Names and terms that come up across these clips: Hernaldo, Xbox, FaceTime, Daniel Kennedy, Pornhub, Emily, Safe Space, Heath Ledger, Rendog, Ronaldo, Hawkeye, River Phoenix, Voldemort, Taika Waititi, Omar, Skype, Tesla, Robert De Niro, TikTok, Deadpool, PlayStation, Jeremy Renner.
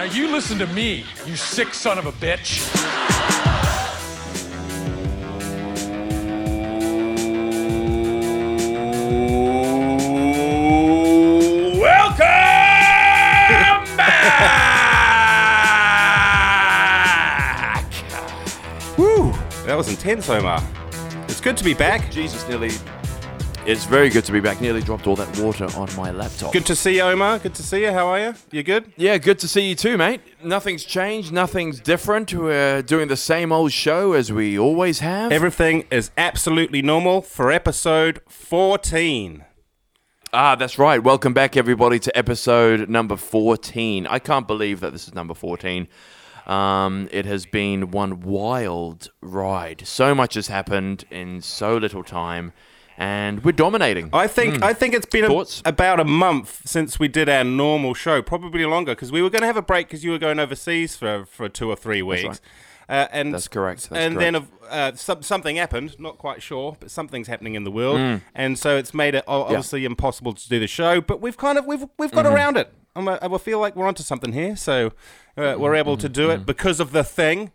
Now you listen to me, you sick son of a bitch. Welcome back! Woo! That was intense, Omar. It's good to be back. Jesus, nearly... It's very good to be back. Nearly dropped all that water on my laptop. Good to see you, Omar. Good to see you. How are you? You good? Yeah, good to see you too, mate. Nothing's changed. Nothing's different. We're doing the same old show as we always have. Everything is absolutely normal for episode 14. Ah, that's right. Welcome back, everybody, to episode number 14. I can't believe that this is number 14. It has been one wild ride. So much has happened in so little time. And we're dominating. I think it's been about a month since we did our normal show, probably longer, because we were going to have a break because you were going overseas for 2 or 3 weeks. That's right. Then something happened, not quite sure, but something's happening in the world, and so it's made it obviously impossible to do the show. But we've got around it. I feel like we're onto something here, so we're able to do it because of the thing.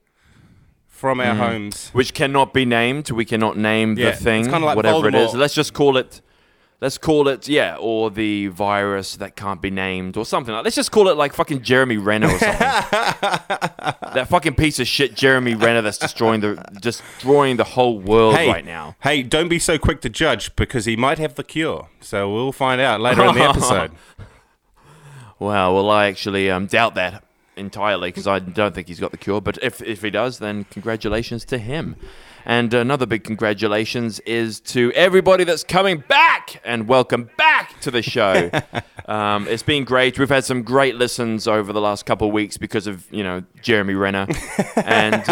From our homes. Which cannot be named. We cannot name the thing, it's kind of like whatever Voldemort. It is. Let's just call it, or the virus that can't be named or something. Let's just call it like fucking Jeremy Renner or something. That fucking piece of shit Jeremy Renner that's destroying the whole world right now. Hey, don't be so quick to judge because he might have the cure. So we'll find out later in the episode. Well, I actually doubt that. Entirely, because I don't think he's got the cure. But if he does, then congratulations to him. And another big congratulations is to everybody that's coming back and welcome back to the show. It's been great. We've had some great listens over the last couple of weeks because of Jeremy Renner, and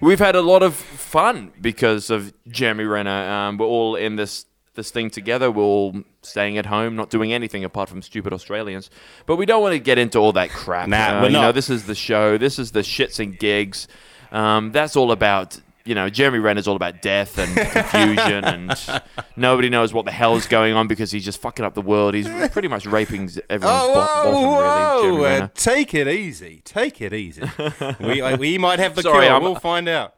we've had a lot of fun because of Jeremy Renner. We're all in this thing together. We're all staying at home, not doing anything apart from stupid Australians. But we don't want to get into all that crap. Nah, we're not. This is the show. This is the shits and gigs. That's all about, Jeremy Renner's all about death and confusion, and nobody knows what the hell's going on because he's just fucking up the world. He's pretty much raping everyone's bottom, really. Take it easy. Take it easy. We might have the cure. We'll find out.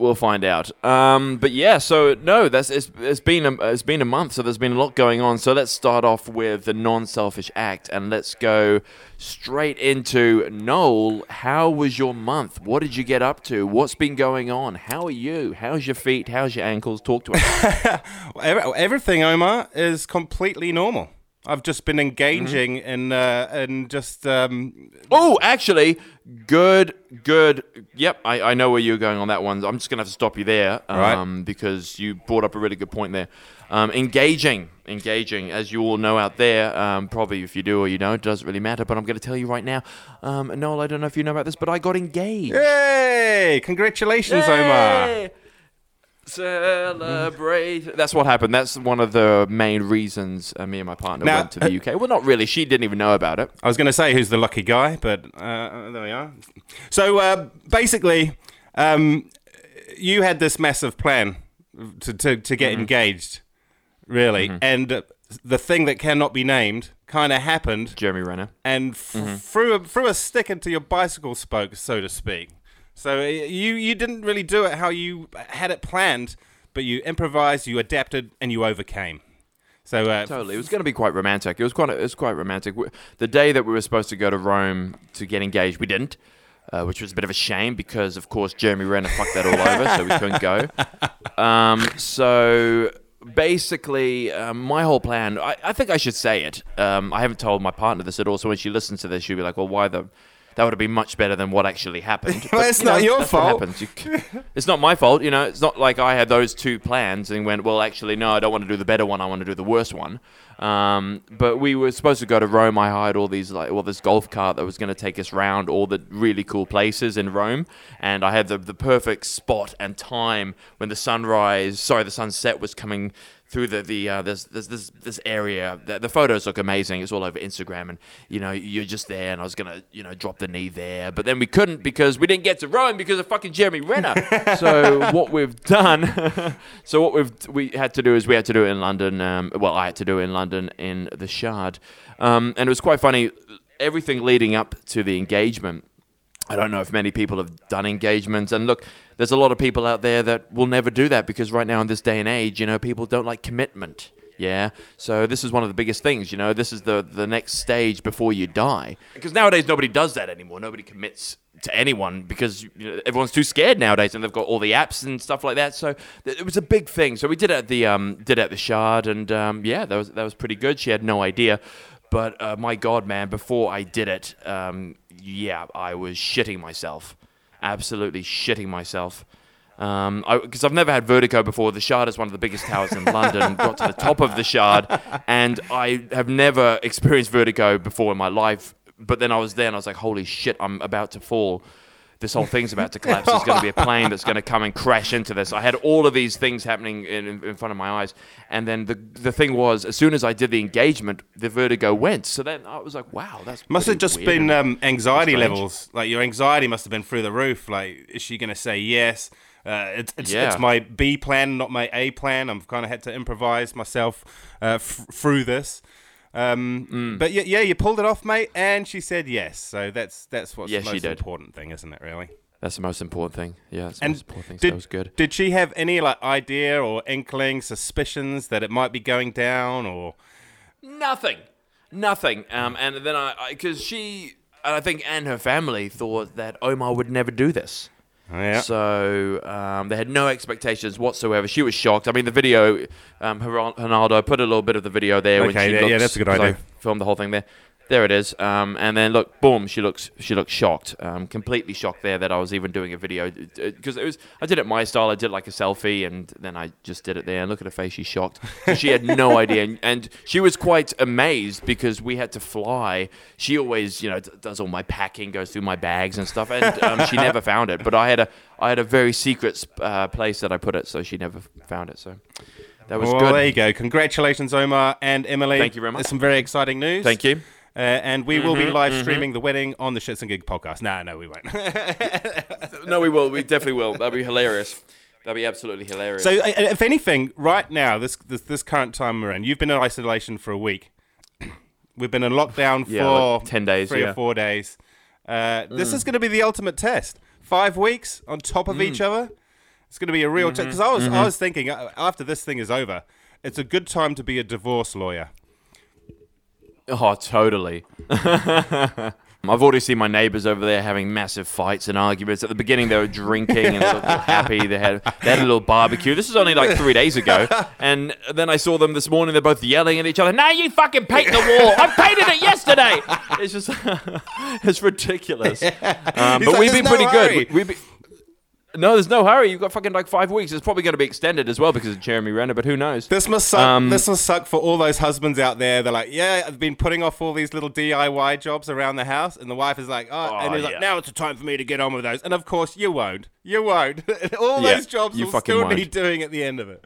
We'll find out. But yeah, so no, it's been a month, so there's been a lot going on. So let's start off with the non-selfish act, and let's go straight into Noel. How was your month? What did you get up to? What's been going on? How are you? How's your feet? How's your ankles? Talk to us. Everything, Omar, is completely normal. I've just been engaging Good. Yep, I know where you're going on that one. I'm just going to have to stop you there because you brought up a really good point there. Engaging, as you all know out there, probably if you do or you don't, it doesn't really matter, but I'm going to tell you right now. Noel, I don't know if you know about this, but I got engaged. Yay! Congratulations, Omar. Celebrate. That's what happened. That's one of the main reasons me and my partner went to the UK. Well, not really. She didn't even know about it. I was going to say who's the lucky guy, but there we are. So basically, you had this massive plan to get engaged, really. Mm-hmm. And the thing that cannot be named kind of happened. Jeremy Renner. And threw a stick into your bicycle spoke, so to speak. So you didn't really do it how you had it planned, but you improvised, you adapted, and you overcame. So totally, it was going to be quite romantic. It was quite romantic. The day that we were supposed to go to Rome to get engaged, we didn't, which was a bit of a shame because, of course, Jeremy Renner fucked that all over, so we couldn't go. So basically, my whole plan. I think I should say it. I haven't told my partner this at all. So when she listens to this, she'll be like, "Well, why the?" That would have been much better than what actually happened. But, well, it's not your fault. It's not my fault. It's not like I had those two plans and went, well, actually, no, I don't want to do the better one. I want to do the worse one. But we were supposed to go to Rome. I hired all these, this golf cart that was going to take us round all the really cool places in Rome. And I had the perfect spot and time when the sunset was coming through this area. The photos look amazing. It's all over Instagram, and you know you're just there. And I was gonna drop the knee there, but then we couldn't because we didn't get to Rome because of fucking Jeremy Renner. So what we've done, we had to do is we had to do it in London. I had to do it in London in the Shard, and it was quite funny. Everything leading up to the engagement. I don't know if many people have done engagements. And look, there's a lot of people out there that will never do that because right now in this day and age, people don't like commitment. Yeah. So this is one of the biggest things, this is the next stage before you die. Because nowadays nobody does that anymore. Nobody commits to anyone because everyone's too scared nowadays and they've got all the apps and stuff like that. So it was a big thing. So we did at the Shard and that was pretty good. She had no idea. But my God, man, before I did it, I was shitting myself. Absolutely shitting myself. Because I've never had vertigo before. The Shard is one of the biggest towers in London. Got to the top of the Shard, and I have never experienced vertigo before in my life. But then I was there, and I was like, holy shit, I'm about to fall. This whole thing's about to collapse. There's going to be a plane that's going to come and crash into this. I had all of these things happening in front of my eyes. And then the thing was, as soon as I did the engagement, the vertigo went. So then I was like, wow, that's must have just been anxiety levels. Like your anxiety must have been through the roof. Like, is she going to say yes? It's my B plan, not my A plan. I've kind of had to improvise myself through this. But yeah, you pulled it off, mate, and she said yes. So that's what's the most important thing, isn't it, really? That's the most important thing. Yeah, that's the most important thing. So that was good. Did she have any idea or inkling, suspicions that it might be going down or nothing? Nothing. And then I think her family thought that Omar would never do this. Oh, yeah. So they had no expectations whatsoever. She was shocked. I mean, the video, Hernaldo put a little bit of the video there. Okay, when she looks, that's a good idea. I filmed the whole thing there. There it is. And then look, boom, she looks shocked, completely shocked there that I was even doing a video because I did it my style. I did like a selfie and then I just did it there. And look at her face. She's shocked. So she had no idea. And she was quite amazed because we had to fly. She always, does all my packing, goes through my bags and stuff. And she never found it, but I had a very secret place that I put it. So she never found it. So that was good. There you go. Congratulations, Omar and Emily. Thank you very much. There's some very exciting news. Thank you. And we will be live streaming the wedding on the Shits and Gigs podcast. No, we won't. No, we will. We definitely will. That'd be hilarious. That'd be absolutely hilarious. So, if anything, right now, this current time we're in, you've been in isolation for a week. We've been in lockdown for 10 days, three or 4 days. This is going to be the ultimate test. 5 weeks on top of each other. It's going to be a real test. Because I was thinking, after this thing is over, it's a good time to be a divorce lawyer. Oh, totally. I've already seen my neighbors over there having massive fights and arguments. At the beginning, they were drinking and sort of happy. They had a little barbecue. This was only like 3 days ago. And then I saw them this morning. They're both yelling at each other. Now you fucking paint the wall. I painted it yesterday. It's just, it's ridiculous. But we've been pretty good. No, there's no hurry. You've got fucking like 5 weeks. It's probably going to be extended as well because of Jeremy Renner, but who knows? This must suck. This must suck for all those husbands out there. They're like, yeah, I've been putting off all these little DIY jobs around the house. And the wife is like, like, now it's the time for me to get on with those. And of course, you won't. You won't. All those jobs you will still be doing at the end of it.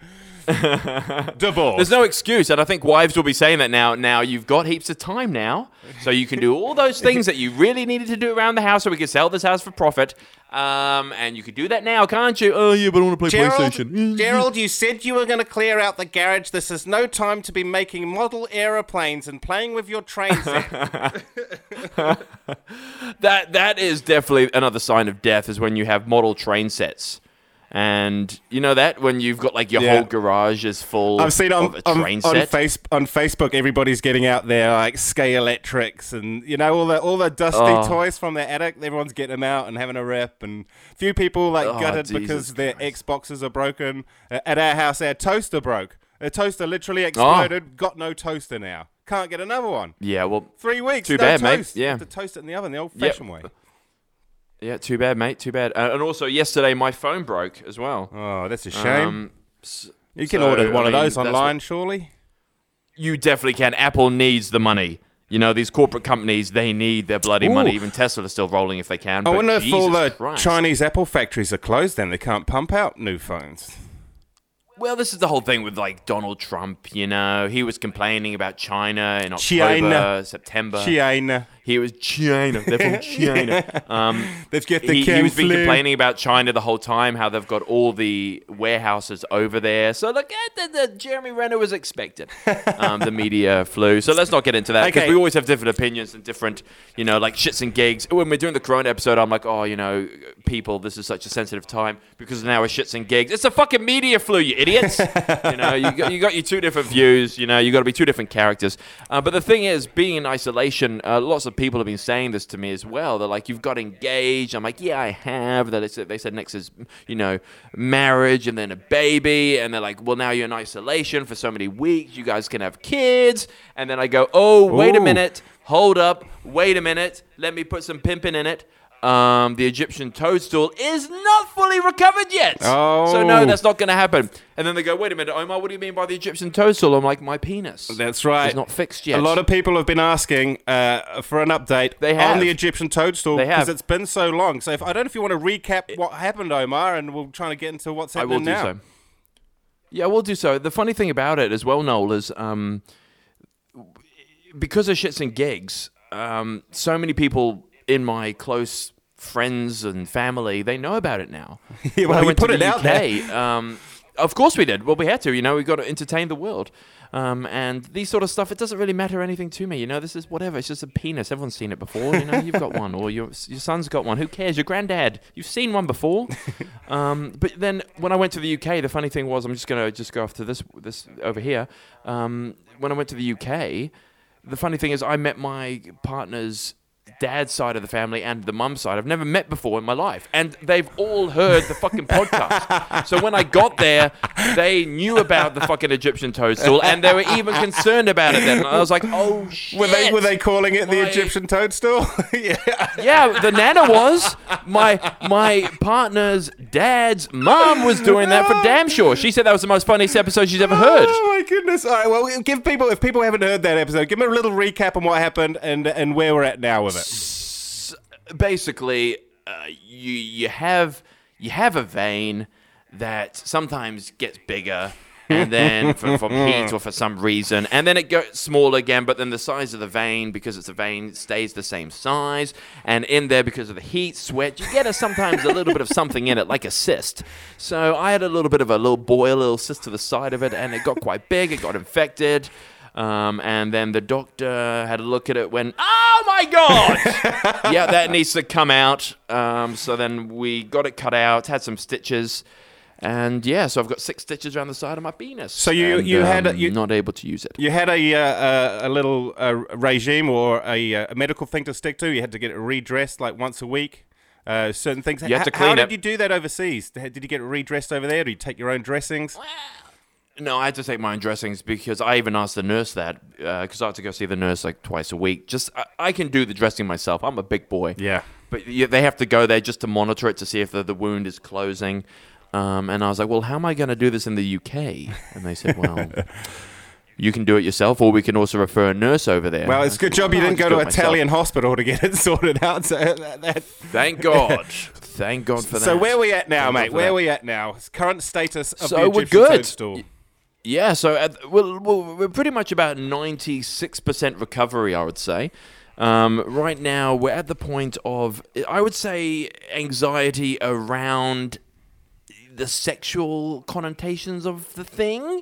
Divorce. There's no excuse, and I think wives will be saying that now. Now you've got heaps of time now, so you can do all those things that you really needed to do around the house, so we could sell this house for profit. And you could do that now, can't you? Oh yeah, but I want to play PlayStation. Gerald, you said you were going to clear out the garage. This is no time to be making model aeroplanes and playing with your train set. That is definitely another sign of death. Is when you have model train sets. And you know that when you've got like your whole garage is full of a train set? On Facebook, everybody's getting out their like Sky Electrics and all the dusty toys from their attic. Everyone's getting them out and having a rip. And a few people gutted because their Xboxes are broken. At our house, our toaster broke. The toaster literally exploded. Got no toaster now. Can't get another one. Yeah, well, 3 weeks. Too bad, toast. Mate. Yeah, you have to toast it in the oven the old-fashioned way. Yeah, too bad, mate. Too bad. And also, yesterday my phone broke as well. Oh, that's a shame. You can order one of those online, surely. You definitely can. Apple needs the money. These corporate companies, they need their bloody money. Even Tesla is still rolling if they can. I wonder if all the Chinese Apple factories are closed. Then they can't pump out new phones. Well, this is the whole thing with like Donald Trump, you know. He was complaining about China in October, September. He was China. They're from China. They've got the he was been complaining about China the whole time, how they've got all the warehouses over there. So look, the Jeremy Renner was expected. The media flu. So let's not get into that because we always have different opinions and different, you know, like shits and gigs. When we're doing the Corona episode, I'm like, oh, you know, people, this is such a sensitive time because now it's shits and gigs. It's a fucking media flu, you idiots. You know, you got your two different views. You know, you got to be two different characters. But the thing is, being in isolation, lots of people have been saying this to me as well. They're like, you've got engaged. I'm like, yeah, I have. They said next is, you know, marriage and then a baby. And they're like, well, now you're in isolation for so many weeks. You guys can have kids. And then I go, oh, wait a minute. Hold up. Wait a minute. Let me put some pimping in it. The Egyptian toadstool is not fully recovered yet. Oh. So no, that's not going to happen. And then they go, wait a minute, Omar, what do you mean by the Egyptian toadstool? I'm like, my penis. That's right. It's not fixed yet. A lot of people have been asking for an update on the Egyptian toadstool because it's been so long. So I don't know if you want to recap what happened, Omar, and we'll try to get into what's happening now. I will do so. Yeah, we'll do so. The funny thing about it as well, Noel, is because of shits and gigs, so many people in my close friends and family, they know about it now. Yeah, well, we put it out there. Of course we did. Well, we had to, you know, we've got to entertain the world. And these sort of stuff, it doesn't really matter anything to me. You know, this is whatever. It's just a penis. Everyone's seen it before. You know, you've got one or your son's got one. Who cares? Your granddad, you've seen one before. But then when I went to the UK, the funny thing was, I'm just going to go off to this over here. When I went to the UK, the funny thing is I met my partner's dad's side of the family and the mum's side I've never met before in my life, and they've all heard the fucking podcast. So when I got there, they knew about the fucking Egyptian toadstool, and they were even concerned about it then. And I was like, oh shit. Were they calling it the Egyptian toadstool? yeah, the nana was. My partner's dad's mum was doing that for damn sure. She said that was the most funniest episode she's ever heard. Oh my goodness. Alright, well, if people haven't heard that episode, give them a little recap on what happened and where we're at now with it. Basically, you have a vein that sometimes gets bigger, and then for heat or for some reason, and then it gets small again, but then the size of the vein, because it's a vein, stays the same size, and in there, because of the heat, sweat, you get sometimes a little bit of something in it, like a cyst. So I had a little bit of a little boil, a little cyst to the side of it, and it got quite big, it got infected. And then the doctor had a look at it, went, oh my God, yeah, that needs to come out. So then we got it cut out, had some stitches, and yeah, so I've got 6 stitches around the side of my penis. So you not able to use it. You had a little regime or a medical thing to stick to. You had to get it redressed like once a week. Certain things. You had to clean it. How did you do that overseas? Did you get it redressed over there? Do you take your own dressings? Wow. No, I had to take my own dressings because I even asked the nurse that because I had to go see the nurse like twice a week. Just I can do the dressing myself. I'm a big boy. Yeah. But they have to go there just to monitor it to see if the wound is closing. And I was like, well, how am I going to do this in the UK? And they said, well, you can do it yourself, or we can also refer a nurse over there. Well, it's a good job you didn't go to an Italian hospital to get it sorted out. So thank God. Thank God for that. So where are we at now, mate? Where are we at now? Current status of the Egyptian toadstool. Yeah, so we're pretty much about 96% recovery, I would say. Right now, we're at the point of, I would say, anxiety around the sexual connotations of the thing.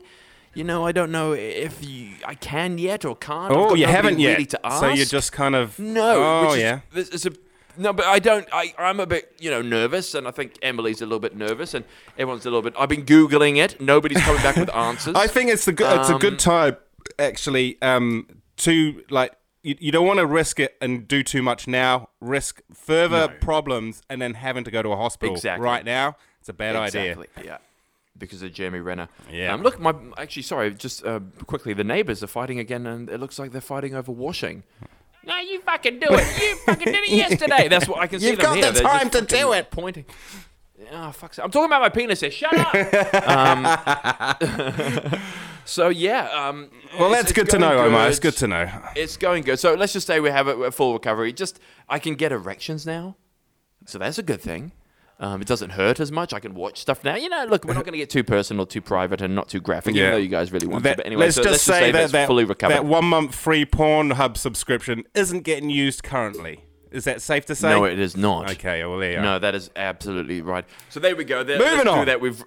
You know, I don't know if I can yet or can't. Oh, you haven't yet. Really to ask. So you're just kind of... No. Oh, yeah. No, but I don't. I'm a bit, you know, nervous, and I think Emily's a little bit nervous, and everyone's a little bit. I've been Googling it. Nobody's coming back with answers. I think it's a good time, actually, to like. You don't want to risk it and do too much now. Risk further problems, and then having to go to a hospital right now. It's a bad idea. Yeah. Because of Jeremy Renner. Yeah. Look, quickly, the neighbors are fighting again, and it looks like they're fighting over washing. No, you fucking do it. You fucking did it yesterday. That's what I can see. You've got the time to do it. Pointing. Oh, fuck's sake. I'm talking about my penis here. Shut up. So, yeah. Well, that's good to know, Omar. It's good to know. It's going good. So, let's just say we have a full recovery. I can get erections now. So, that's a good thing. It doesn't hurt as much. I can watch stuff now. You know, look, we're not going to get too personal, too private, and not too graphic, even though you guys really want to. But anyway, let's just say that's fully recovered. That 1 month free Pornhub subscription isn't getting used currently. Is that safe to say? No, it is not. Okay, well, there you are. No, that is absolutely right. So there we go. Moving on. That. We've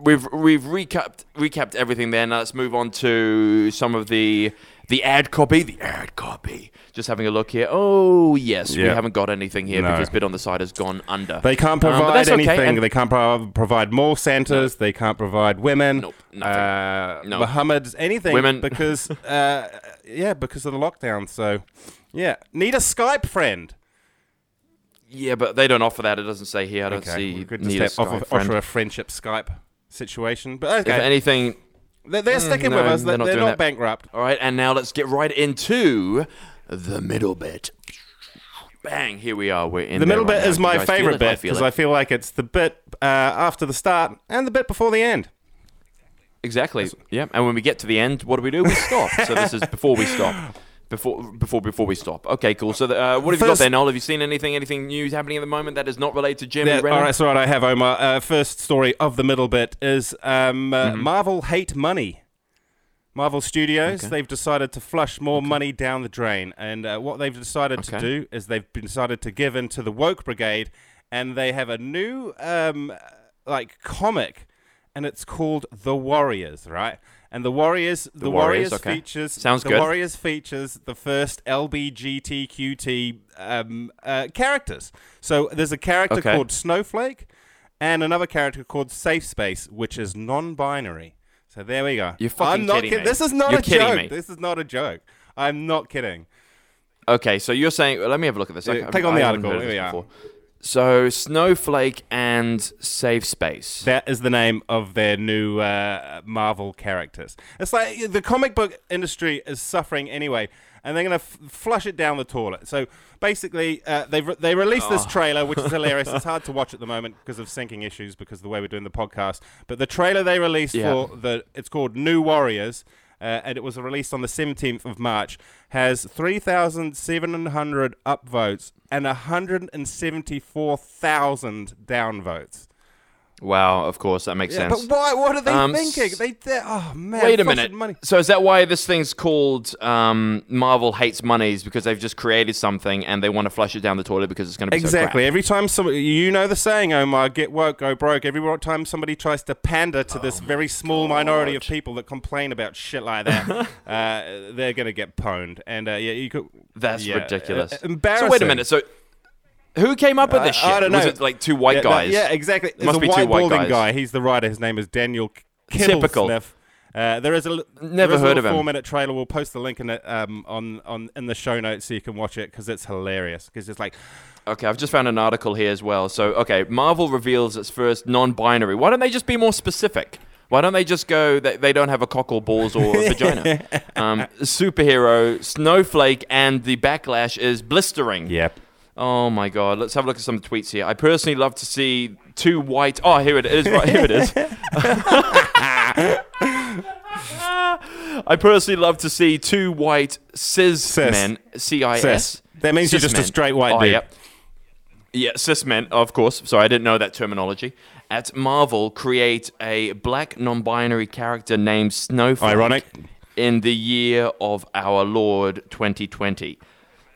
recapped everything there. Now let's move on to some of the ad copy. The ad copy. Just having a look here. Oh, yes. Yep. We haven't got anything here because Bit on the Side has gone under. They can't provide anything. Okay. They can't provide mall centers. They can't provide women. Nope. No. Muhammad's anything. Women. Because, because of the lockdown. So, yeah. Need a Skype friend. Yeah, but they don't offer that. It doesn't say here. I don't see. Good to offer a friendship Skype situation. But okay. If anything, they're sticking with us. They're not bankrupt. All right, and now let's get right into the middle bit. Bang! Here we are. We're in the middle bit is my favorite bit because I feel like it's the bit after the start and the bit before the end. Exactly. Yeah. And when we get to the end, what do? We stop. So this is before we stop. Before we stop. Okay, cool. So what have you got there, Noel? Have you seen anything new happening at the moment that is not related to Jeremy Renner? All right, so I have, Omar. First story of the middle bit is Marvel hate money. Marvel Studios, they've decided to flush more money down the drain. And what they've decided to do is they've decided to give in to the woke brigade. And they have a new comic, and it's called The Warriors, right? And the Warriors features. Sounds good. The Warriors features the first LBGTQT characters. So there's a character called Snowflake, and another character called Safe Space, which is non-binary. So there we go. You're fucking kidding me. This is not a joke. This is not a joke. I'm not kidding. Okay, so you're saying? Well, let me have a look at this. Click on the article. Here we are. So, Snowflake and Safe Space. That is the name of their new Marvel characters. It's like the comic book industry is suffering anyway, and they're going to flush it down the toilet. So, basically, they released this trailer, which is hilarious. It's hard to watch at the moment because of syncing issues, because of the way we're doing the podcast. But the trailer they released for it's called New Warriors, and it was released on the 17th of March, has 3,700 upvotes and 174,000 downvotes. Wow, of course, that makes sense. But why? What are they thinking? Oh, man. Wait a minute. Money. So is that why this thing's called Marvel Hates Monies? Because they've just created something and they want to flush it down the toilet because it's going to be so crap. Exactly. Every time somebody... You know the saying, Omar, get woke, go broke. Every time somebody tries to pander to this very small minority of people that complain about shit like that, they're going to get pwned. And you could... That's ridiculous. Embarrassing. So wait a minute. So... Who came up with this shit? I don't know. Was it like two white guys? Yeah, exactly. There's a white balding guy. He's the writer. His name is Daniel Kennedy. Typical. Never heard of him. 4-minute trailer. We'll post the link in it, in the show notes so you can watch it because it's hilarious. Because it's like... Okay, I've just found an article here as well. So, Marvel reveals its first non-binary. Why don't they just be more specific? Why don't they just go that they don't have a cock or balls or a vagina? Superhero, Snowflake, and the backlash is blistering. Yep. Oh my God! Let's have a look at some tweets here. I personally love to see two white. Oh, here it is. Right, here it is. I personally love to see two white cis. Men. CIS. That means cis you're just men. A straight white dude. Yep. Yeah, cis men. Of course. Sorry, I didn't know that terminology. At Marvel, create a black non-binary character named Snowflake. Ironic. In the year of our Lord 2020.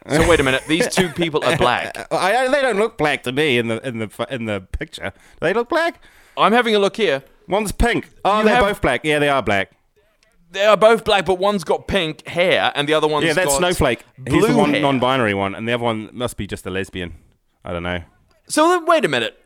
So wait a minute. These two people are black. They don't look black to me in the picture. They look black. I'm having a look here. One's pink. Oh, they're both black. Yeah, they are black. They are both black, but one's got pink hair, and the other one's got Snowflake. Blue He's the one hair. Non-binary one, and the other one must be just a lesbian. I don't know. So then, wait a minute.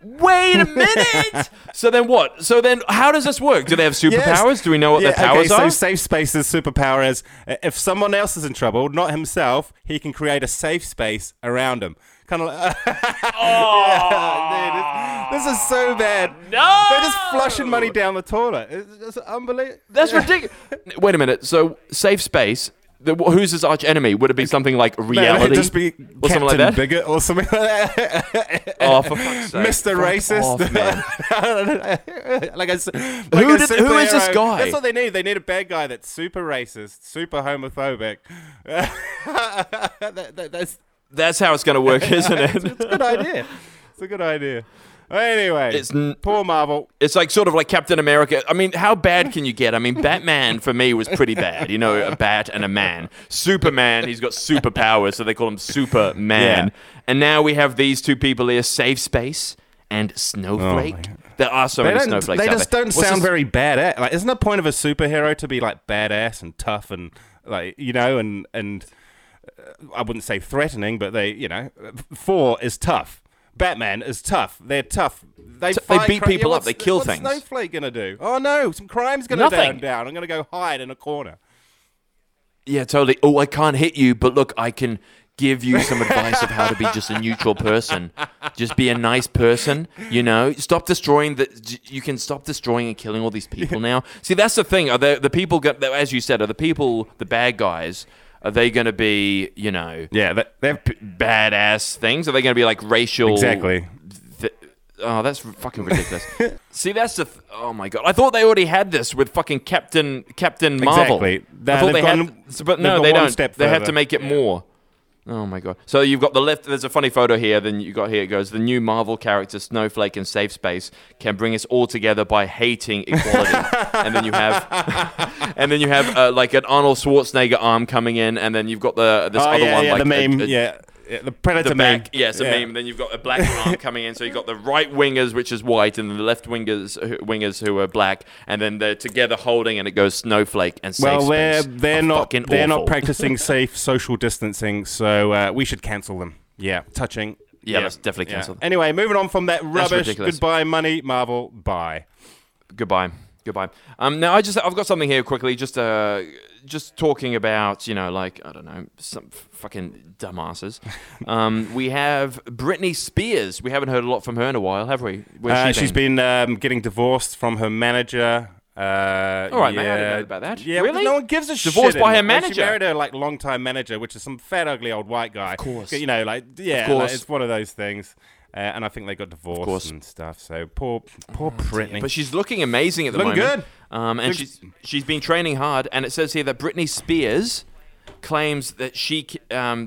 So then what? So then how does this work? Do they have superpowers? Yes. Do we know what their powers are? So Safe Space's superpower is if someone else is in trouble, not himself, he can create a safe space around him. Kind of like... Yeah, dude, this is so bad. No! They're just flushing money down the toilet. It's just unbelievable. That's ridiculous. Wait a minute. So Safe Space... Who's his arch enemy? Would it be something like Reality? It'd just be or something like that? Captain Bigot or something like that. Oh, for fuck's sake. Mr. Racist. Off, man. Who is this guy? That's what they need. They need a bad guy that's super racist, super homophobic. That's how it's going to work, isn't it? It's a good idea. Anyway, it's poor Marvel. It's like sort of like Captain America. I mean, how bad can you get? I mean, Batman for me was pretty bad. You know, a bat and a man. Superman, he's got superpowers, so they call him Superman. Yeah. And now we have these two people here, Safe Space and Snowflake. Oh, there are so many snowflakes. They just don't sound very badass. Like, isn't the point of a superhero to be like badass and tough and like, you know, and I wouldn't say threatening, but they, you know, Thor is tough. Batman is tough. They're tough. They beat people up. They kill things. What's Snowflake going to do? Oh, no. Some crime's going to down. I'm going to go hide in a corner. Yeah, totally. Oh, I can't hit you, but look, I can give you some advice of how to be just a neutral person. Just be a nice person, you know. You can stop destroying and killing all these people now. See, that's the thing. Are the people, as you said, are the people the bad guys? Are they going to be, you know, they have badass things? Are they going to be like racial? Exactly. Oh, that's fucking ridiculous. See, that's the. Oh my god! I thought they already had this with fucking Captain Marvel. Exactly. I thought but no, they don't. They have to make it more. Oh my god! So you've got the left. There's a funny photo here. Then you got here. It goes. The new Marvel character Snowflake and Safe Space can bring us all together by hating equality. And then you have, like an Arnold Schwarzenegger arm coming in. And then you've got the meme. The Predator meme. Yes, a meme. Then you've got a black arm coming in. So you've got the right wingers, which is white, and the left wingers who are black. And then they're together holding, and it goes Snowflake and Safe Space. Well, they're not practicing safe social distancing, so we should cancel them. Yeah, touching. Yeah, let's definitely cancel them. Anyway, moving on from that rubbish. Goodbye, money, Marvel. Bye. Goodbye. Now I've got something here quickly. Just talking about, you know, like, I don't know, some fucking dumbasses. We have Britney Spears. We haven't heard a lot from her in a while, have we? She's been getting divorced from her manager. All right, man, I didn't know about that. Yeah, really? No one gives a shit. Divorced by her manager. She married her like long-time manager, which is some fat, ugly old white guy. Of course, you know, like, yeah, like, it's one of those things. And I think they got divorced and stuff. So poor Britney. Dear. But she's looking amazing at the moment. Looking good. And she's been training hard. And it says here that Britney Spears claims that she ran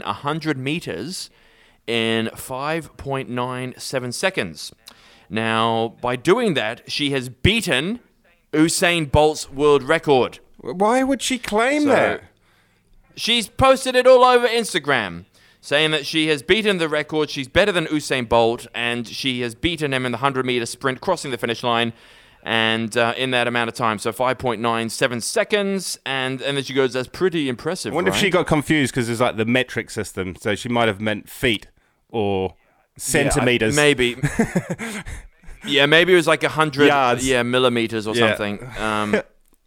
100 meters in 5.97 seconds. Now, by doing that, she has beaten Usain Bolt's world record. Why would she claim that? She's posted it all over Instagram, saying that she has beaten the record, she's better than Usain Bolt, and she has beaten him in the 100-meter sprint, crossing the finish line, and in that amount of time, so 5.97 seconds, and then she goes, that's pretty impressive, I wonder if she got confused, because there's like the metric system, so she might have meant feet, or centimeters. Yeah, maybe. Yeah, maybe it was like 100 yards. Yeah, millimeters or something.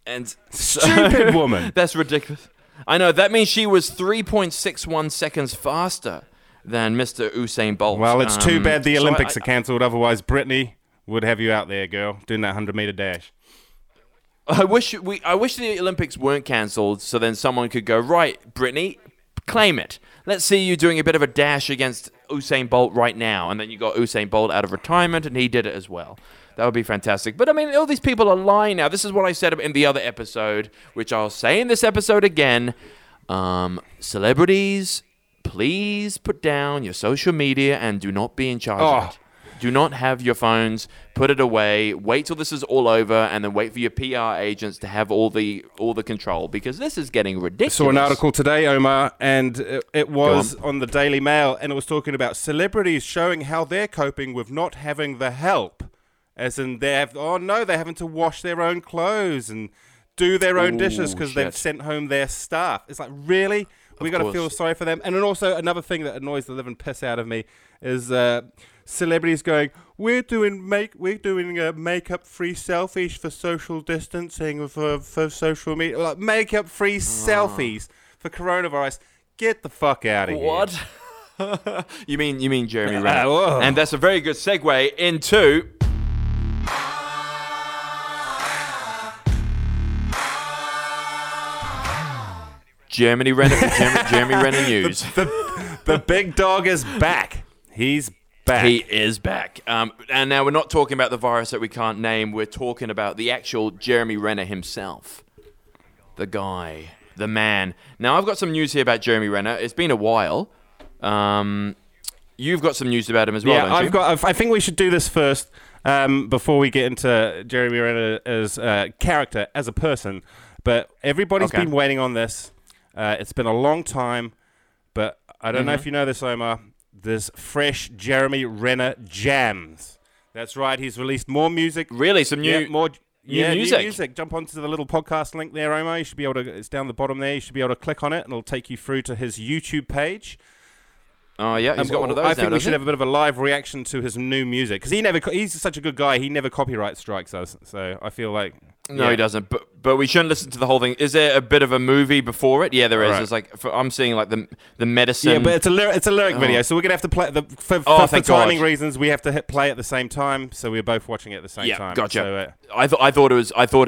And stupid woman. That's ridiculous. I know, that means she was 3.61 seconds faster than Mr. Usain Bolt. Well, it's too bad the Olympics are cancelled, otherwise Britney would have you out there, girl, doing that 100-meter dash. I wish the Olympics weren't cancelled, so then someone could go, right, Britney, claim it. Let's see you doing a bit of a dash against Usain Bolt right now. And then you got Usain Bolt out of retirement, and he did it as well. That would be fantastic. But, I mean, all these people are lying now. This is what I said in the other episode, which I'll say in this episode again. Celebrities, please put down your social media and do not be in charge of it. Do not have your phones. Put it away. Wait till this is all over, and then wait for your PR agents to have all the control, because this is getting ridiculous. I saw an article today, Omar, and it was on the Daily Mail, and it was talking about celebrities showing how they're coping with not having the help. As in, they're having to wash their own clothes and do their own dishes because they've sent home their staff. It's like, really? We got to feel sorry for them. And then also, another thing that annoys the living piss out of me is celebrities going, we're doing makeup-free selfies for social distancing for social media. Like, makeup-free selfies for coronavirus. Get the fuck out of here. What? You mean Jeremy Renner. And that's a very good segue into... Jeremy Renner news. The big dog is back. He's back. He is back. And now we're not talking about the virus that we can't name. We're talking about the actual Jeremy Renner himself. The guy. The man. Now, I've got some news here about Jeremy Renner. It's been a while. You've got some news about him as well, don't you? Yeah, I've got. I think we should do this first before we get into Jeremy Renner as a character, as a person. But everybody's been waiting on this. It's been a long time, but I don't know if you know this, Omar. There's fresh Jeremy Renner jams. That's right. He's released more music. Really? Some new... New music. Jump onto the little podcast link there, Omar. You should be able to... It's down the bottom there. You should be able to click on it, and it'll take you through to his YouTube page. Oh, yeah. He's got one of those. I think we should have a bit of a live reaction to his new music, because he's such a good guy. He never copyright strikes us, so I feel like... No, he doesn't. But we shouldn't listen to the whole thing. Is there a bit of a movie before it? Yeah, there is. Right. It's like I'm seeing like the medicine. Yeah, but it's a lyric video, so we're gonna have to play for timing reasons. We have to hit play at the same time, so we're both watching it at the same time. Yeah, gotcha. So, I thought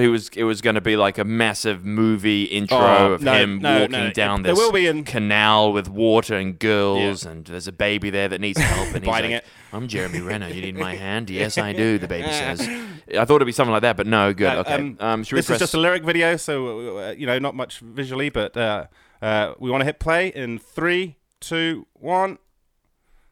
it was gonna be like a massive movie intro of him walking down this canal with water and girls, and there's a baby there that needs help, and he's biting it. I'm Jeremy Renner. You need my hand? Yes, I do. The baby says. I thought it'd be something like that, but no. Good. Okay. This is just a lyric video, so not much visually, but we want to hit play in 3, 2, 1.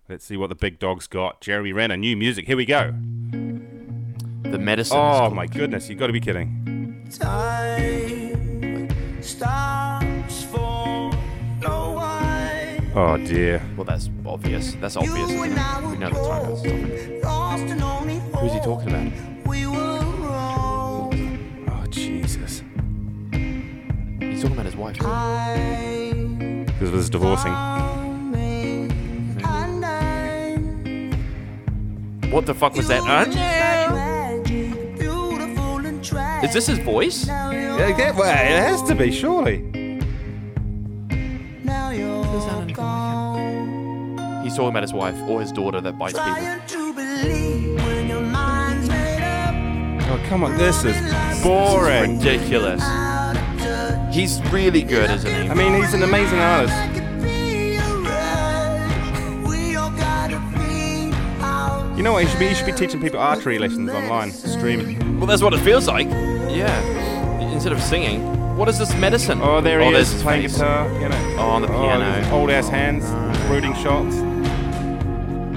Let's see what the big dog's got. Jeremy Renner, new music. Here we go. The medicine. Oh my goodness! You got to be kidding. Time stops for no one. Oh dear. Well, that's obvious. We know the time is stopping. Who's he talking about? Jesus. He's talking about his wife. Because of his divorcing. What the fuck was that? Is this his voice? It has to be, surely. He's talking about his wife or his daughter that bites people. Oh, come on, this is boring. This is ridiculous. He's really good, isn't he? I mean, he's an amazing artist. You know what? He should be teaching people archery lessons online, streaming. Well, that's what it feels like. Yeah. Instead of singing, what is this medicine? Oh, there he is, playing guitar. You know. Oh, on the piano. Old ass hands, brooding shots.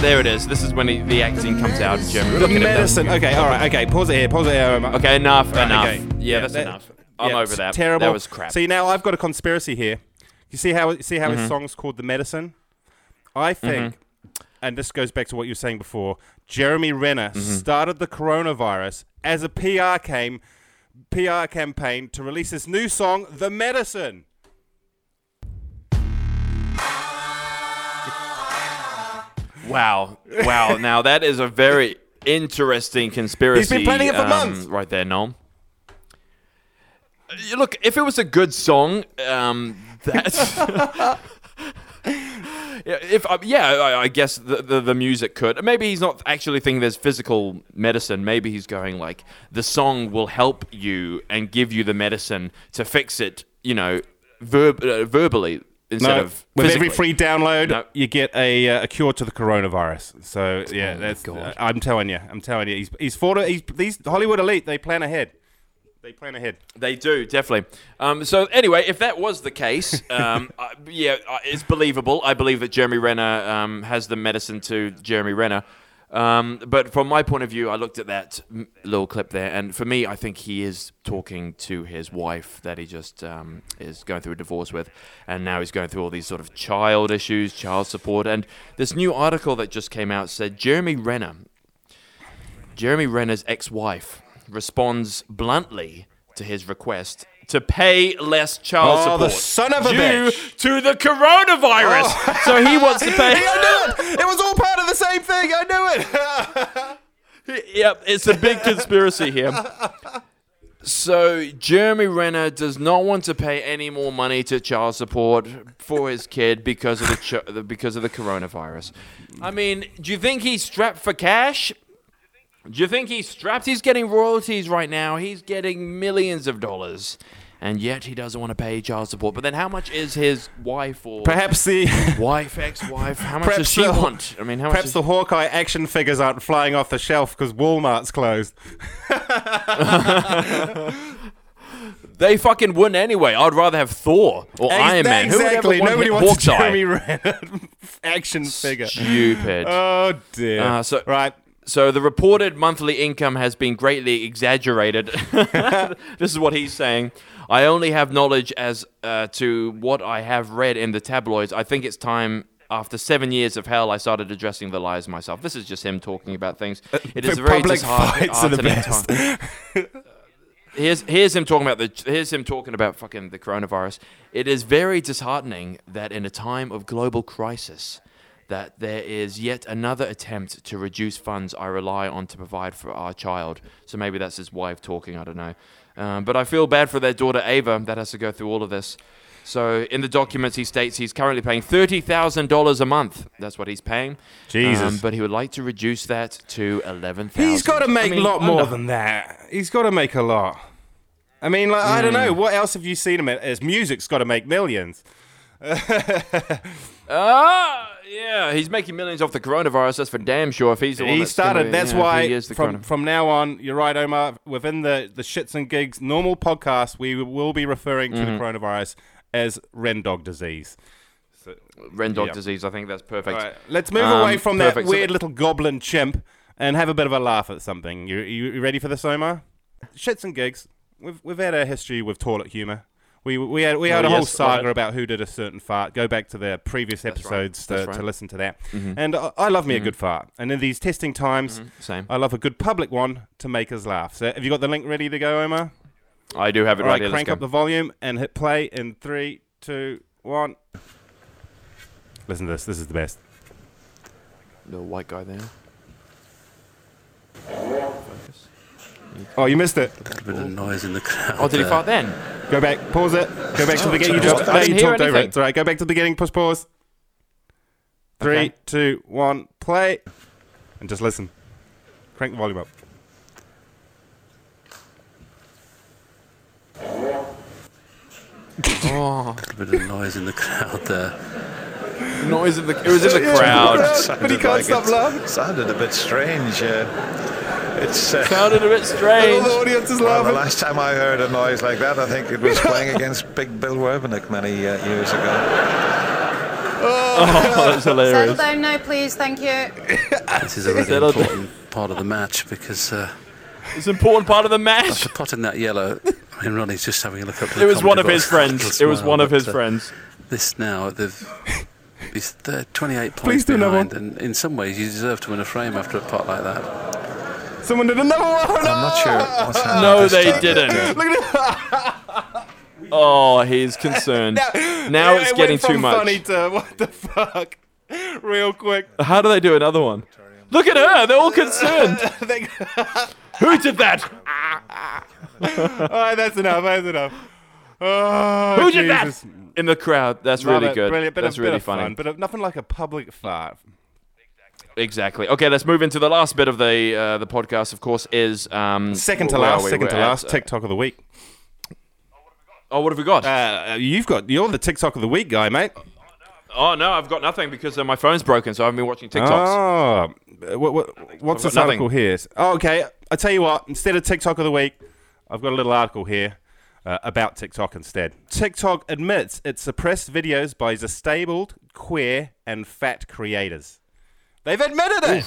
There it is. This is when the acting comes out. Look at medicine. Okay, all right. Okay, pause it here. Okay, enough. Okay. Yeah, that's enough. I'm over that. Terrible. That was crap. See, now I've got a conspiracy here. You see how his song's called "The Medicine." I think, and this goes back to what you were saying before. Jeremy Renner started the coronavirus as a PR campaign to release his new song, "The Medicine." Wow. Now that is a very interesting conspiracy. He's been planning it for months. Right there, Noel. Look, if it was a good song, I guess the music could. Maybe he's not actually thinking there's physical medicine. Maybe he's going like, the song will help you and give you the medicine to fix it, verbally. With every free download, you get a cure to the coronavirus. So yeah, I'm telling you, he's for it. These Hollywood elite, they plan ahead. They do, definitely. So anyway, if that was the case, it's believable. I believe that Jeremy Renner has the medicine to Jeremy Renner. But from my point of view, I looked at that little clip there, and for me, I think he is talking to his wife that he just is going through a divorce with, and now he's going through all these sort of child issues, child support, and this new article that just came out said Jeremy Renner's ex-wife responds bluntly to his request to pay less child support. The son of a bitch. Due to the coronavirus. Oh. So he wants to pay... I knew it! It was all part of the same thing! I knew it! Yep, it's a big conspiracy here. So Jeremy Renner does not want to pay any more money to child support for his kid because of the coronavirus. I mean, do you think he's strapped for cash? Do you think he's strapped? He's getting royalties right now. He's getting millions of dollars. And yet he doesn't want to pay child support. But then how much is his wife or... Perhaps the... ex-wife. How much does she want? I mean, perhaps the Hawkeye action figures aren't flying off the shelf because Walmart's closed. They fucking wouldn't anyway. I'd rather have Thor or Iron Man. Exactly. Nobody wants Jeremy Renner action figure. Stupid. Oh, dear. Right. So the reported monthly income has been greatly exaggerated. This is what he's saying. I only have knowledge as to what I have read in the tabloids. I think it's time... After 7 years of hell, I started addressing the lies myself. This is just him talking about things. It is a very disheartening time. Here's him talking about fucking the coronavirus. It is very disheartening that in a time of global crisis, that there is yet another attempt to reduce funds I rely on to provide for our child. So maybe that's his wife talking. I don't know. But I feel bad for their daughter Ava that has to go through all of this. So in the documents, he states he's currently paying $30,000 a month. That's what he's paying. Jesus. But he would like to reduce that to $11,000. He's got to make than that. He's got to make a lot. I mean, I don't know. What else have you seen him as? Music's got to make millions. Yeah, he's making millions off the coronavirus. That's for damn sure. If he's the one from now on, you're right, Omar, within the Shits and Gigs normal podcast, we will be referring to the coronavirus as Rendog disease. So, Rendog disease, I think that's perfect. All right, let's move away from that weird little goblin chimp and have a bit of a laugh at something. You ready for this, Omar? Shits and Gigs. We've had a history with toilet humor. We had a whole saga about who did a certain fart. Go back to the previous episodes to listen to that. Mm-hmm. And I love me a good fart. And in these testing times, I love a good public one to make us laugh. So have you got the link ready to go, Omar? I do have it ready. All right, crank up the volume and hit play in 3, 2, 1. Listen to this. This is the best. Little white guy there. Focus. Oh, you missed it. Got a bit of noise in the crowd. Oh, did he fart then? Go back. Pause it. Go back to the beginning. You talked over it. It's all right. Go back to the beginning. Push pause. 3, 2, 1, play. And just listen. Crank the volume up. Got a bit of noise in the crowd there. It was in the crowd. But he can't stop laughing. It sounded a bit strange. It sounded a bit strange. The audience is laughing. The last time I heard a noise like that, I think it was playing against Big Bill Werbenick many years ago. Oh, that's hilarious. Settle down now, please. Thank you. This is a really important part of the match because... it's an important part of the match. After potting that yellow... I mean, Ronnie's just having a look up. It was one of his friends. It was one of his friends. This now, they're 28 points behind, and in some ways you deserve to win a frame after a pot like that. Someone did another one! I'm not sure what's happening. No, they didn't. Look at it. Oh, he's concerned. Now it's getting too much. Funny to what the fuck? Real quick. How do they do another one? Look at her. They're all concerned. Who did that? All right, that's enough. Oh, who did Jesus. That? In the crowd. That's Love really it. Good. Brilliant. That's really funny. But nothing like a public fart. Exactly. Okay, let's move into the last bit of the podcast, of course, is... TikTok of the week. Oh, what have we got? You're the TikTok of the week guy, mate. Oh, no, I've got nothing because my phone's broken, so I haven't been watching TikToks. Oh, what's this article here? Oh, okay, I tell you what, instead of TikTok of the week, I've got a little article here about TikTok instead. TikTok admits it suppressed videos by disabled, queer, and fat creators. They've admitted it!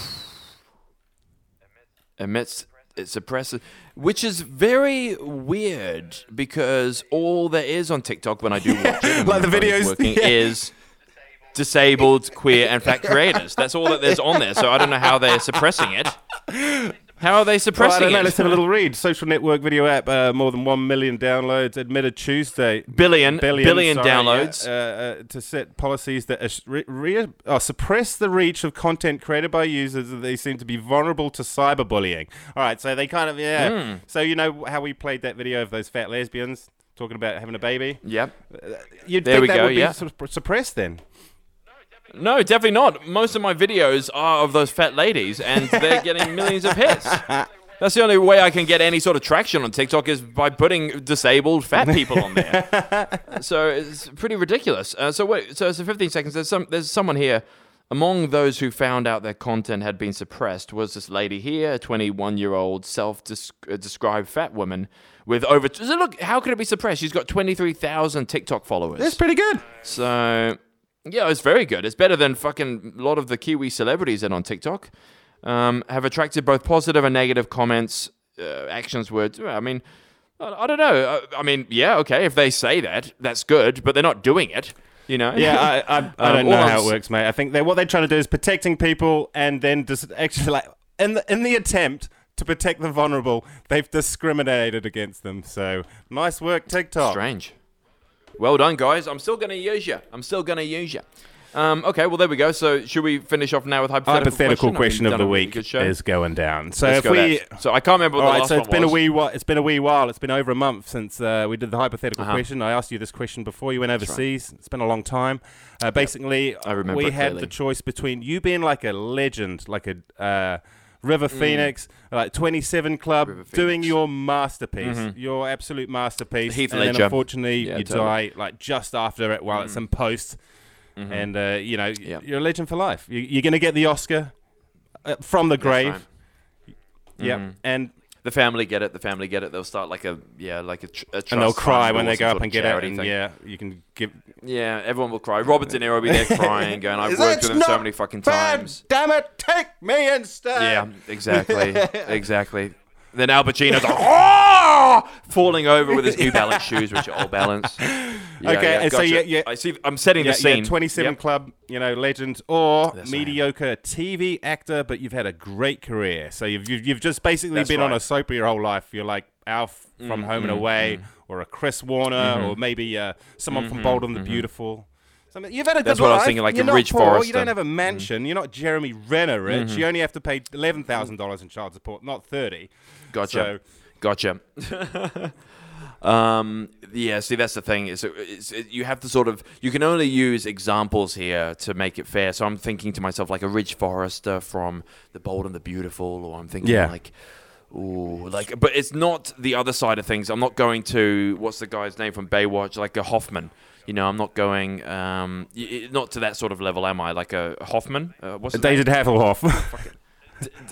Admits it suppresses... Which is very weird because all there is on TikTok when I do watch it... Like the videos... is... disabled, queer, and fat creators. That's all that there's on there, so I don't know how they're suppressing it. How are they suppressing it? Let's have a little read. Social network video app, more than 1 million downloads, admitted Tuesday. Billion downloads. To set policies that suppress the reach of content created by users that they seem to be vulnerable to cyberbullying. All right, so they kind of, So you know how we played that video of those fat lesbians talking about having a baby? Yep. You'd there think we that go, would be suppressed then. No, definitely not. Most of my videos are of those fat ladies, and they're getting millions of hits. That's the only way I can get any sort of traction on TikTok is by putting disabled fat people on there. So it's pretty ridiculous. So it's 15 seconds. There's someone here Among those who found out their content had been suppressed was this lady here, a 21-year-old self-described fat woman with over... So look, how could it be suppressed? She's got 23,000 TikTok followers. That's pretty good. So, yeah, it's very good. It's better than fucking a lot of the Kiwi celebrities that are on TikTok. Have attracted both positive and negative comments. Actions were... I mean, I don't know. I mean, yeah, okay, if they say that, that's good, but they're not doing it. You know? Yeah, I don't know how it works, mate. I think what they try to do is protecting people, and then just actually, like, in the attempt to protect the vulnerable, they've discriminated against them. So nice work, TikTok. Strange. Well done, guys. I'm still gonna use you. Okay, well there we go. So should we finish off now with hypothetical question of the week? Is going down. So I can't remember what the last one was. All right, so it's been a wee while. It's been over a month since we did the hypothetical question. I asked you this question before you went overseas. Right. It's been a long time. Basically, I remember we had the choice between you being like a legend, like a River Phoenix, like 27 Club, doing your masterpiece, your absolute masterpiece, Heath Ledger. And then unfortunately you die like just after it while it's in post. Mm-hmm. And, you know, you're a legend for life. You're going to get the Oscar from the grave. Yeah. Mm-hmm. And the family get it. They'll start like a trust. And they'll cry when they go up and get out. And you can give. Yeah, everyone will cry. Robert De Niro will be there crying, going, I've worked with him so many fucking times. Damn it, take me instead. Yeah, exactly. Then Al Pacino's like, oh! Falling over with his New Balance shoes, which are all Balance. Yeah, okay, yeah, and so I see. I'm setting the scene. 27 Club, you know, legend or mediocre TV actor, but you've had a great career. So you've just basically been on a soap your whole life. You're like Alf from Home and Away, or a Chris Warner, or maybe someone from Bold and the Beautiful. Something. You've had a good life. That's what I was thinking, like you're the Ridge Forrester. You don't have a mansion. You're not Jeremy Renner, Rich. You only have to pay $11,000 in child support, not $30,000. Gotcha. Yeah, see, that's the thing. You have to sort of... You can only use examples here to make it fair. So I'm thinking to myself, like a Ridge Forrester from The Bold and the Beautiful, or I'm thinking like... Ooh, like, but it's not the other side of things. I'm not going to... What's the guy's name from Baywatch? Like a Hoffman. You know, I'm not going, not to that sort of level, am I? Like a Hoffman? What's David Hasselhoff.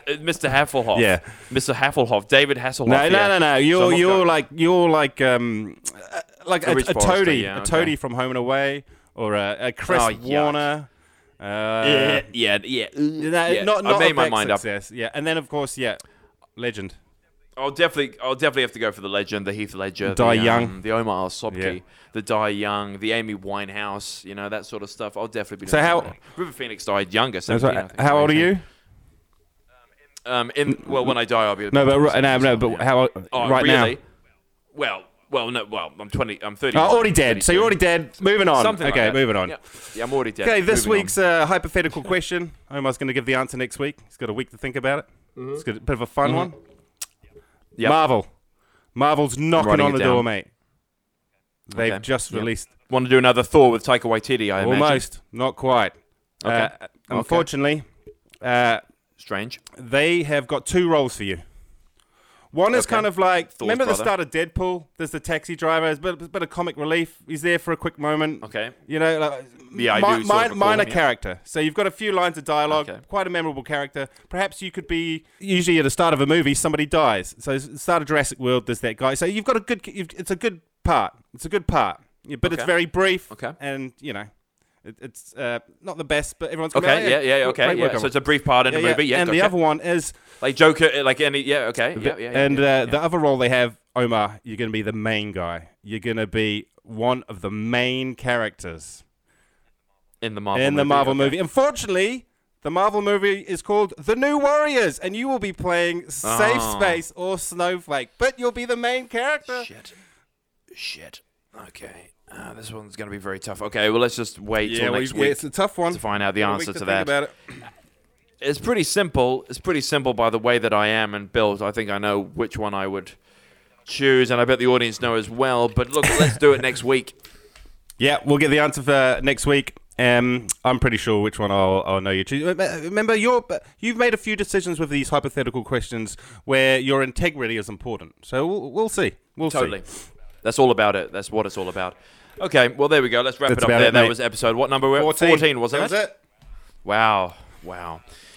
Mr. Hasselhoff. Yeah. Mr. Hasselhoff. David Hasselhoff. No. You're like a Toady. Yeah, a Toady from Home and Away, or a Chris Warner. Not I made my mind success. Up. Yeah, and then of course, legend. I'll definitely have to go for the legend, the Heath Ledger, young, the Omar Al Sobki, the die young, the Amy Winehouse, you know, that sort of stuff. I'll definitely be. So how River Phoenix died younger. So how old are you? When I die, I'll be. But how? Oh, right really? Now? Well, I'm 20. I'm 30. Already dead. So you're already dead. Moving on. Something okay, like moving on. Yeah, I'm already dead. Okay, this moving week's hypothetical question. Omar's going to give the answer next week. He's got a week to think about it. Mm-hmm. It's got a bit of a fun one. Yep. Marvel's knocking on the door, mate. They've just released. Want to do another Thor with Taika Waititi, I imagine. Almost. Not quite. Okay. Unfortunately. Strange. They have got two roles for you. One is kind of like... Thor's remember brother. The start of Deadpool? There's the taxi driver. There's a bit of comic relief. He's there for a quick moment. Okay. You know, like... Yeah, minor character. So you've got a few lines of dialogue, quite a memorable character. Perhaps you could be... Usually at the start of a movie, somebody dies. So at the start of Jurassic World, there's that guy. So you've got a good... It's a good part. But it's very brief. Okay. And, you know, it's not the best, but everyone's... So it's a brief part in a movie. Yeah, and the other one is... Like Joker, like any... Yeah, okay. The other role they have, Omar, you're going to be the main guy. You're going to be one of the main characters. In the Marvel movie. Unfortunately, the Marvel movie is called The New Warriors, and you will be playing Safe Space or Snowflake, but you'll be the main character. Shit. Okay. This one's going to be very tough. Okay, well, let's just wait till next week. It's a tough one. To find out the answer to that. About it. It's pretty simple. By the way that I am and built. I think I know which one I would choose, and I bet the audience know as well. But look, let's do it next week. Yeah, we'll get the answer for next week. I'm pretty sure which one I'll know you choose. Remember, you've made a few decisions with these hypothetical questions where your integrity is important. So we'll see. We'll see. That's all about it. That's what it's all about. Okay, well, there we go. Let's wrap it up there. That was episode, what number? 14, wasn't it? That was it. Wow.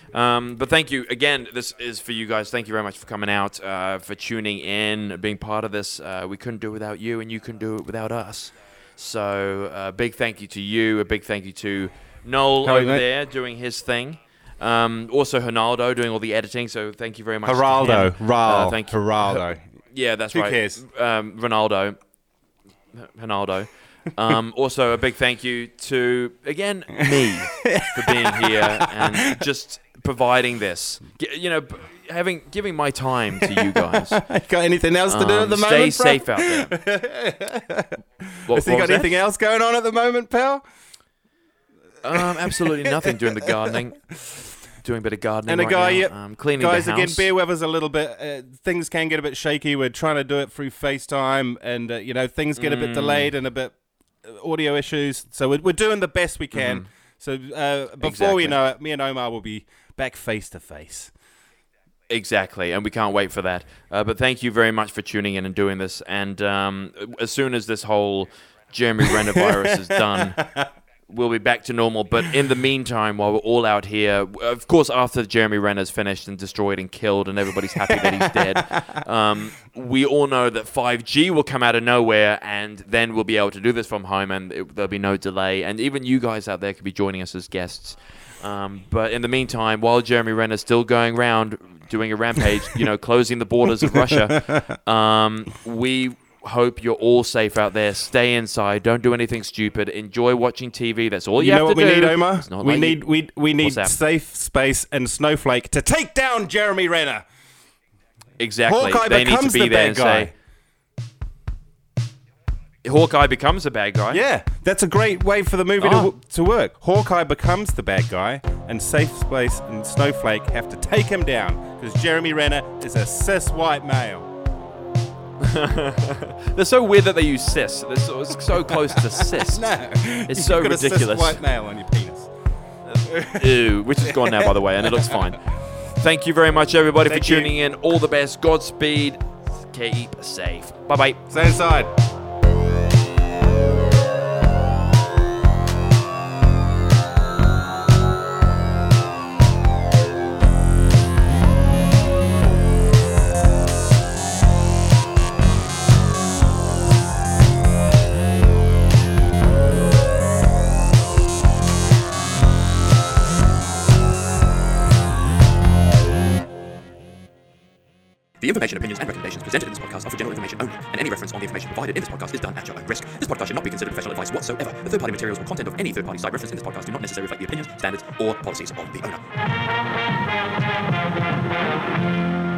But thank you again. This is for you guys. Thank you very much for coming out, for tuning in, being part of this. We couldn't do it without you, and you couldn't do it without us. So a big thank you to you. A big thank you to Noel there doing his thing. Also Hernaldo doing all the editing. So thank you very much. Hernaldo. Yeah, that's right. Who cares? Ronaldo. Hernaldo. Also a big thank you to, again, me for being here and just providing this, giving my time to you guys. Got anything else to do at the moment? Stay safe out there. Has he got anything else going on at the moment, pal? Absolutely nothing. Doing a bit of gardening and cleaning the house. Guys, again, bear with us a little bit. Things can get a bit shaky. We're trying to do it through FaceTime, and things get a bit delayed and a bit audio issues. So we're doing the best we can. Mm-hmm. So before we know it, me and Omar will be back face to face. Exactly, and we can't wait for that. But thank you very much for tuning in and doing this. And as soon as this whole Jeremy Renner virus is done, we'll be back to normal. But in the meantime, while we're all out here, of course, after Jeremy Renner's finished and destroyed and killed and everybody's happy that he's dead, we all know that 5G will come out of nowhere, and then we'll be able to do this from home, and there'll be no delay. And even you guys out there could be joining us as guests. But in the meantime, while Jeremy Renner's still going around doing a rampage, closing the borders of Russia, we hope you're all safe out there. Stay inside. Don't do anything stupid. Enjoy watching TV. That's all you have to do. You know what we need, Omar? We need Safe Space and Snowflake to take down Jeremy Renner. Exactly. Hawkeye they need to be the there and guy. Say... Hawkeye becomes the bad guy. Yeah, that's a great way for the movie to work. Hawkeye becomes the bad guy, and Safe Space and Snowflake have to take him down because Jeremy Renner is a cis white male. They're so weird that they use cis. They're so close to cis. No, it's so ridiculous. You've got a cis white male on your penis. Ew, which is gone now, by the way, and it looks fine. Thank you very much, everybody, for tuning in. All the best. Godspeed. Keep safe. Bye-bye. Stay inside. The information, opinions, and recommendations presented in this podcast are for general information only, and any reference on the information provided in this podcast is done at your own risk. This podcast should not be considered professional advice whatsoever. The third-party materials or content of any third-party site referenced in this podcast do not necessarily reflect the opinions, standards, or policies of the owner.